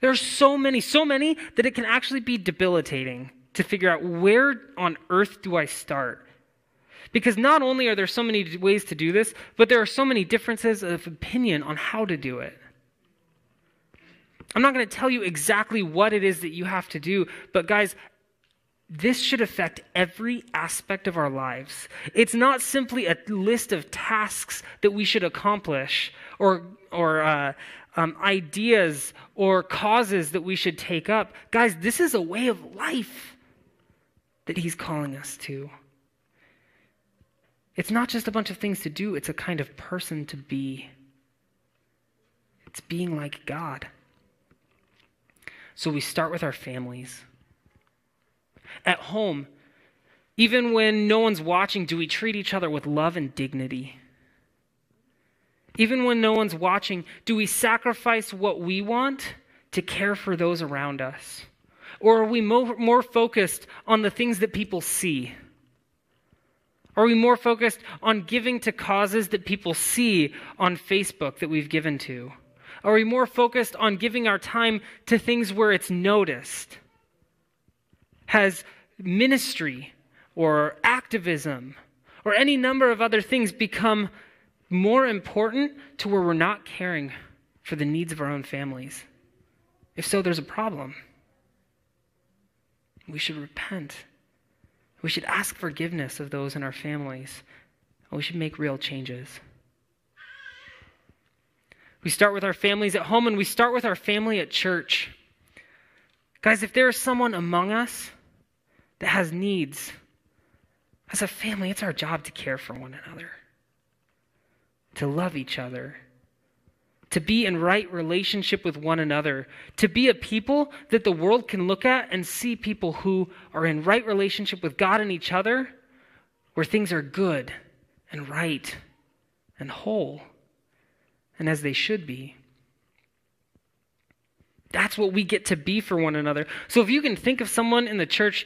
There are so many, so many that it can actually be debilitating to figure out where on earth do I start? Because not only are there so many ways to do this, but there are so many differences of opinion on how to do it. I'm not going to tell you exactly what it is that you have to do, but guys, this should affect every aspect of our lives. It's not simply a list of tasks that we should accomplish or, or uh, um, ideas or causes that we should take up. Guys, this is a way of life that he's calling us to. It's not just a bunch of things to do, it's a kind of person to be. It's being like God. So we start with our families. At home, even when no one's watching, do we treat each other with love and dignity? Even when no one's watching, do we sacrifice what we want to care for those around us? Or are we more, more focused on the things that people see? Are we more focused on giving to causes that people see on Facebook that we've given to? Are we more focused on giving our time to things where it's noticed? Has ministry or activism or any number of other things become more important to where we're not caring for the needs of our own families? If so, there's a problem. We should repent. We should ask forgiveness of those in our families. We should make real changes. We start with our families at home, and we start with our family at church. Guys, if there is someone among us that has needs, as a family, it's our job to care for one another, to love each other, to be in right relationship with one another, to be a people that the world can look at and see people who are in right relationship with God and each other, where things are good and right and whole and as they should be. That's what we get to be for one another. So if you can think of someone in the church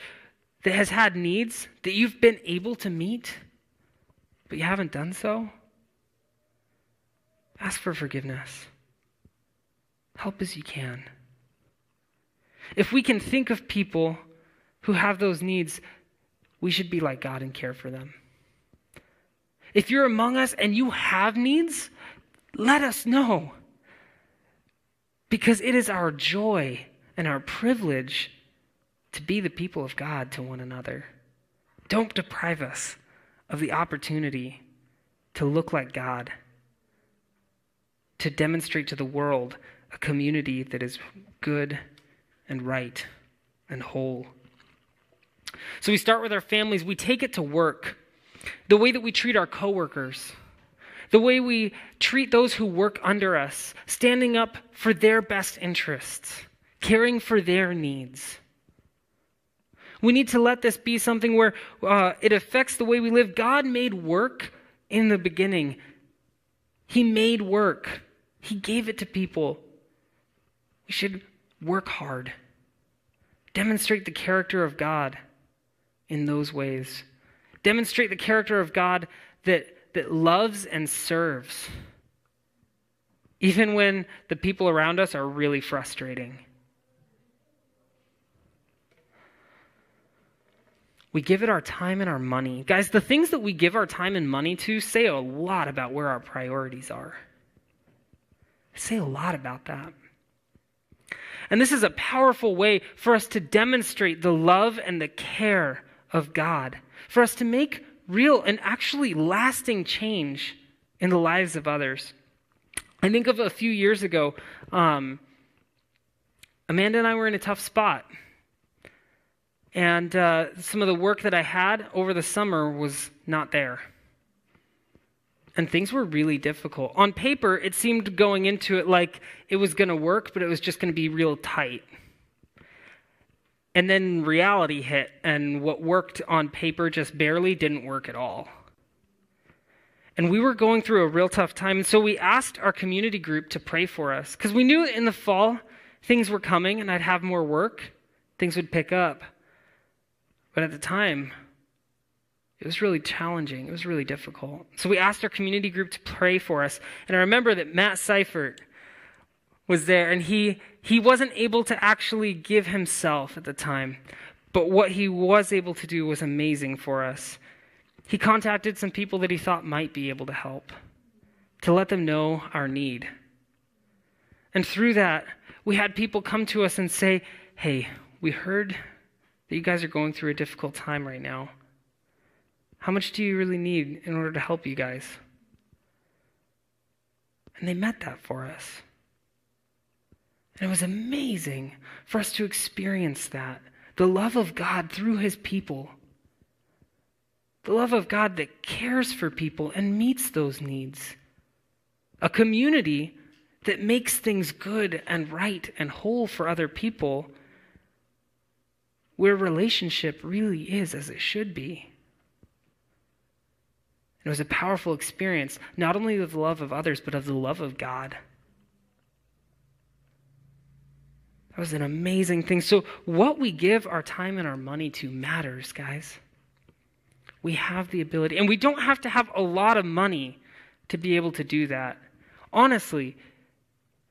that has had needs that you've been able to meet, but you haven't done so, ask for forgiveness. Help as you can. If we can think of people who have those needs, we should be like God and care for them. If you're among us and you have needs, let us know. Because it is our joy and our privilege to be the people of God to one another. Don't deprive us of the opportunity to look like God, to demonstrate to the world a community that is good and right and whole. So we start with our families. We take it to work. The way that we treat our coworkers, the way we treat those who work under us, standing up for their best interests, caring for their needs. We need to let this be something where uh, it affects the way we live. God made work in the beginning. He made work. He gave it to people. We should work hard. Demonstrate the character of God in those ways. Demonstrate the character of God that, that loves and serves, even when the people around us are really frustrating. We give it our time and our money. Guys, the things that we give our time and money to say a lot about where our priorities are. They say a lot about that. And this is a powerful way for us to demonstrate the love and the care of God, for us to make real and actually lasting change in the lives of others. I think of a few years ago, um, Amanda and I were in a tough spot. And uh, some of the work that I had over the summer was not there. And things were really difficult. On paper, it seemed going into it like it was going to work, but it was just going to be real tight. And then reality hit, and what worked on paper just barely didn't work at all. And we were going through a real tough time, and so we asked our community group to pray for us, because we knew in the fall things were coming, and I'd have more work, things would pick up. But at the time, it was really challenging. It was really difficult. So we asked our community group to pray for us. And I remember that Matt Seifert was there, and he, he wasn't able to actually give himself at the time. But what he was able to do was amazing for us. He contacted some people that he thought might be able to help, to let them know our need. And through that, we had people come to us and say, "Hey, we heard that you guys are going through a difficult time right now. How much do you really need in order to help you guys?" And they met that for us. And it was amazing for us to experience that, the love of God through his people, the love of God that cares for people and meets those needs, a community that makes things good and right and whole for other people, where relationship really is as it should be. And it was a powerful experience, not only of the love of others, but of the love of God. That was an amazing thing. So what we give our time and our money to matters, guys. We have the ability, and we don't have to have a lot of money to be able to do that. Honestly,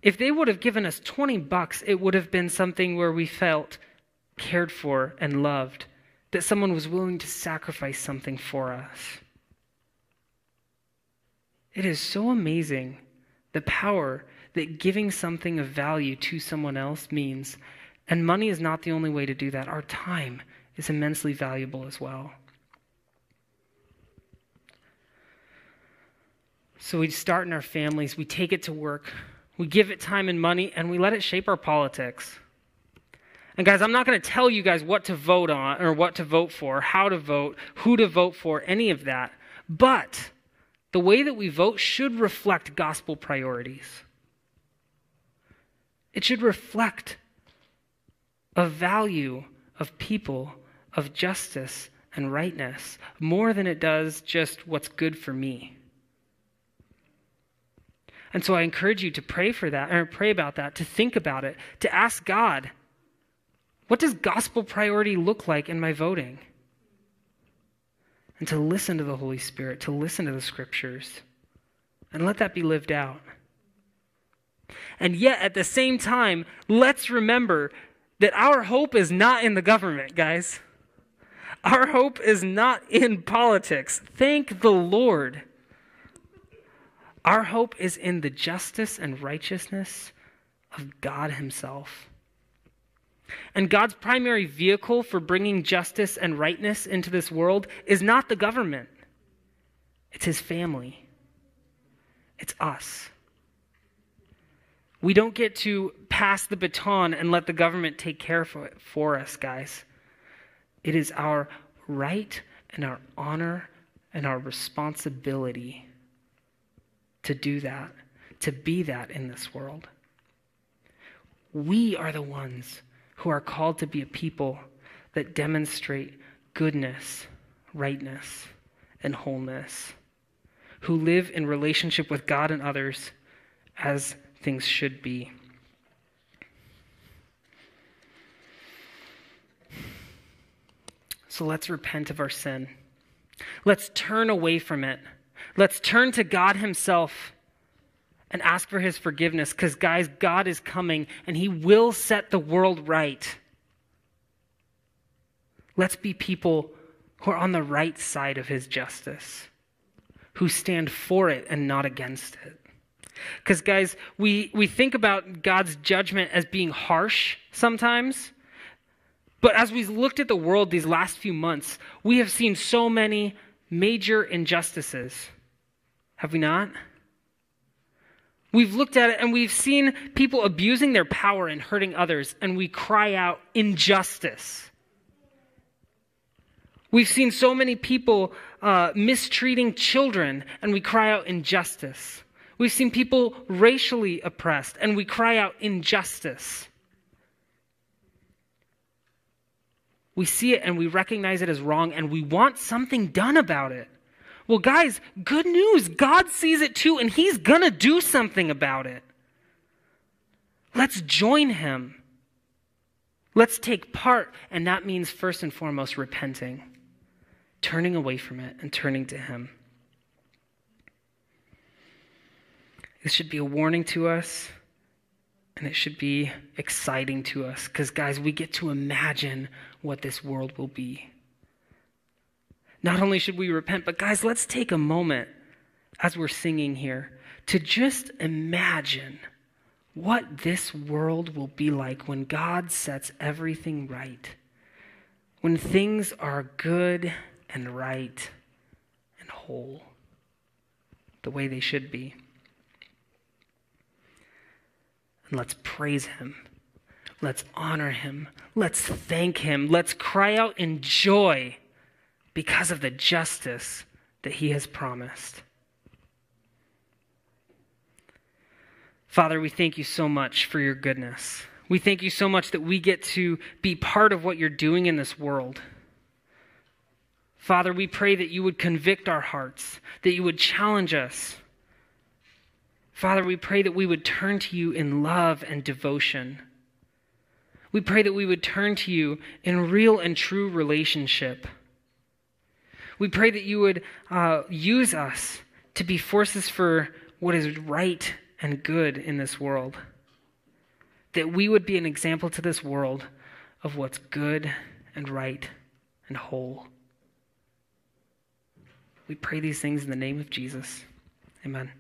if they would have given us twenty bucks, it would have been something where we felt cared for and loved, that someone was willing to sacrifice something for us. It is so amazing the power that giving something of value to someone else means. And money is not the only way to do that. Our time is immensely valuable as well. So we start in our families, we take it to work, we give it time and money, and we let it shape our politics. And guys, I'm not going to tell you guys what to vote on or what to vote for, how to vote, who to vote for, any of that. But the way that we vote should reflect gospel priorities. It should reflect a value of people, of justice and rightness, more than it does just what's good for me. And so I encourage you to pray for that, or pray about that, to think about it, to ask God, what does gospel priority look like in my voting? And to listen to the Holy Spirit, to listen to the scriptures, and let that be lived out. And yet, at the same time, let's remember that our hope is not in the government, guys. Our hope is not in politics. Thank the Lord. Our hope is in the justice and righteousness of God himself. And God's primary vehicle for bringing justice and rightness into this world is not the government. It's his family. It's us. We don't get to pass the baton and let the government take care for it for us, guys. It is our right and our honor and our responsibility to do that, to be that in this world. We are the ones who are called to be a people that demonstrate goodness, rightness, and wholeness, who live in relationship with God and others as things should be. So let's repent of our sin. Let's turn away from it. Let's turn to God himself and ask for his forgiveness, because guys, God is coming and he will set the world right. Let's be people who are on the right side of his justice, who stand for it and not against it. Because guys, we, we think about God's judgment as being harsh sometimes, but as we've looked at the world these last few months, we have seen so many major injustices, have we not? We've looked at it and we've seen people abusing their power and hurting others, and we cry out injustice. We've seen so many people uh, mistreating children, and we cry out injustice. We've seen people racially oppressed, and we cry out injustice. We see it and we recognize it as wrong, and we want something done about it. Well, guys, good news. God sees it too, and he's going to do something about it. Let's join him. Let's take part, and that means first and foremost repenting, turning away from it and turning to him. This should be a warning to us, and it should be exciting to us, because guys, we get to imagine what this world will be. Not only should we repent, but guys, let's take a moment as we're singing here to just imagine what this world will be like when God sets everything right, when things are good and right and whole, the way they should be. And let's praise him. Let's honor him. Let's thank him. Let's cry out in joy because of the justice that he has promised. Father, we thank you so much for your goodness. We thank you so much that we get to be part of what you're doing in this world. Father, we pray that you would convict our hearts, that you would challenge us. Father, we pray that we would turn to you in love and devotion. We pray that we would turn to you in real and true relationship. We pray that you would uh, use us to be forces for what is right and good in this world. That we would be an example to this world of what's good and right and whole. We pray these things in the name of Jesus. Amen.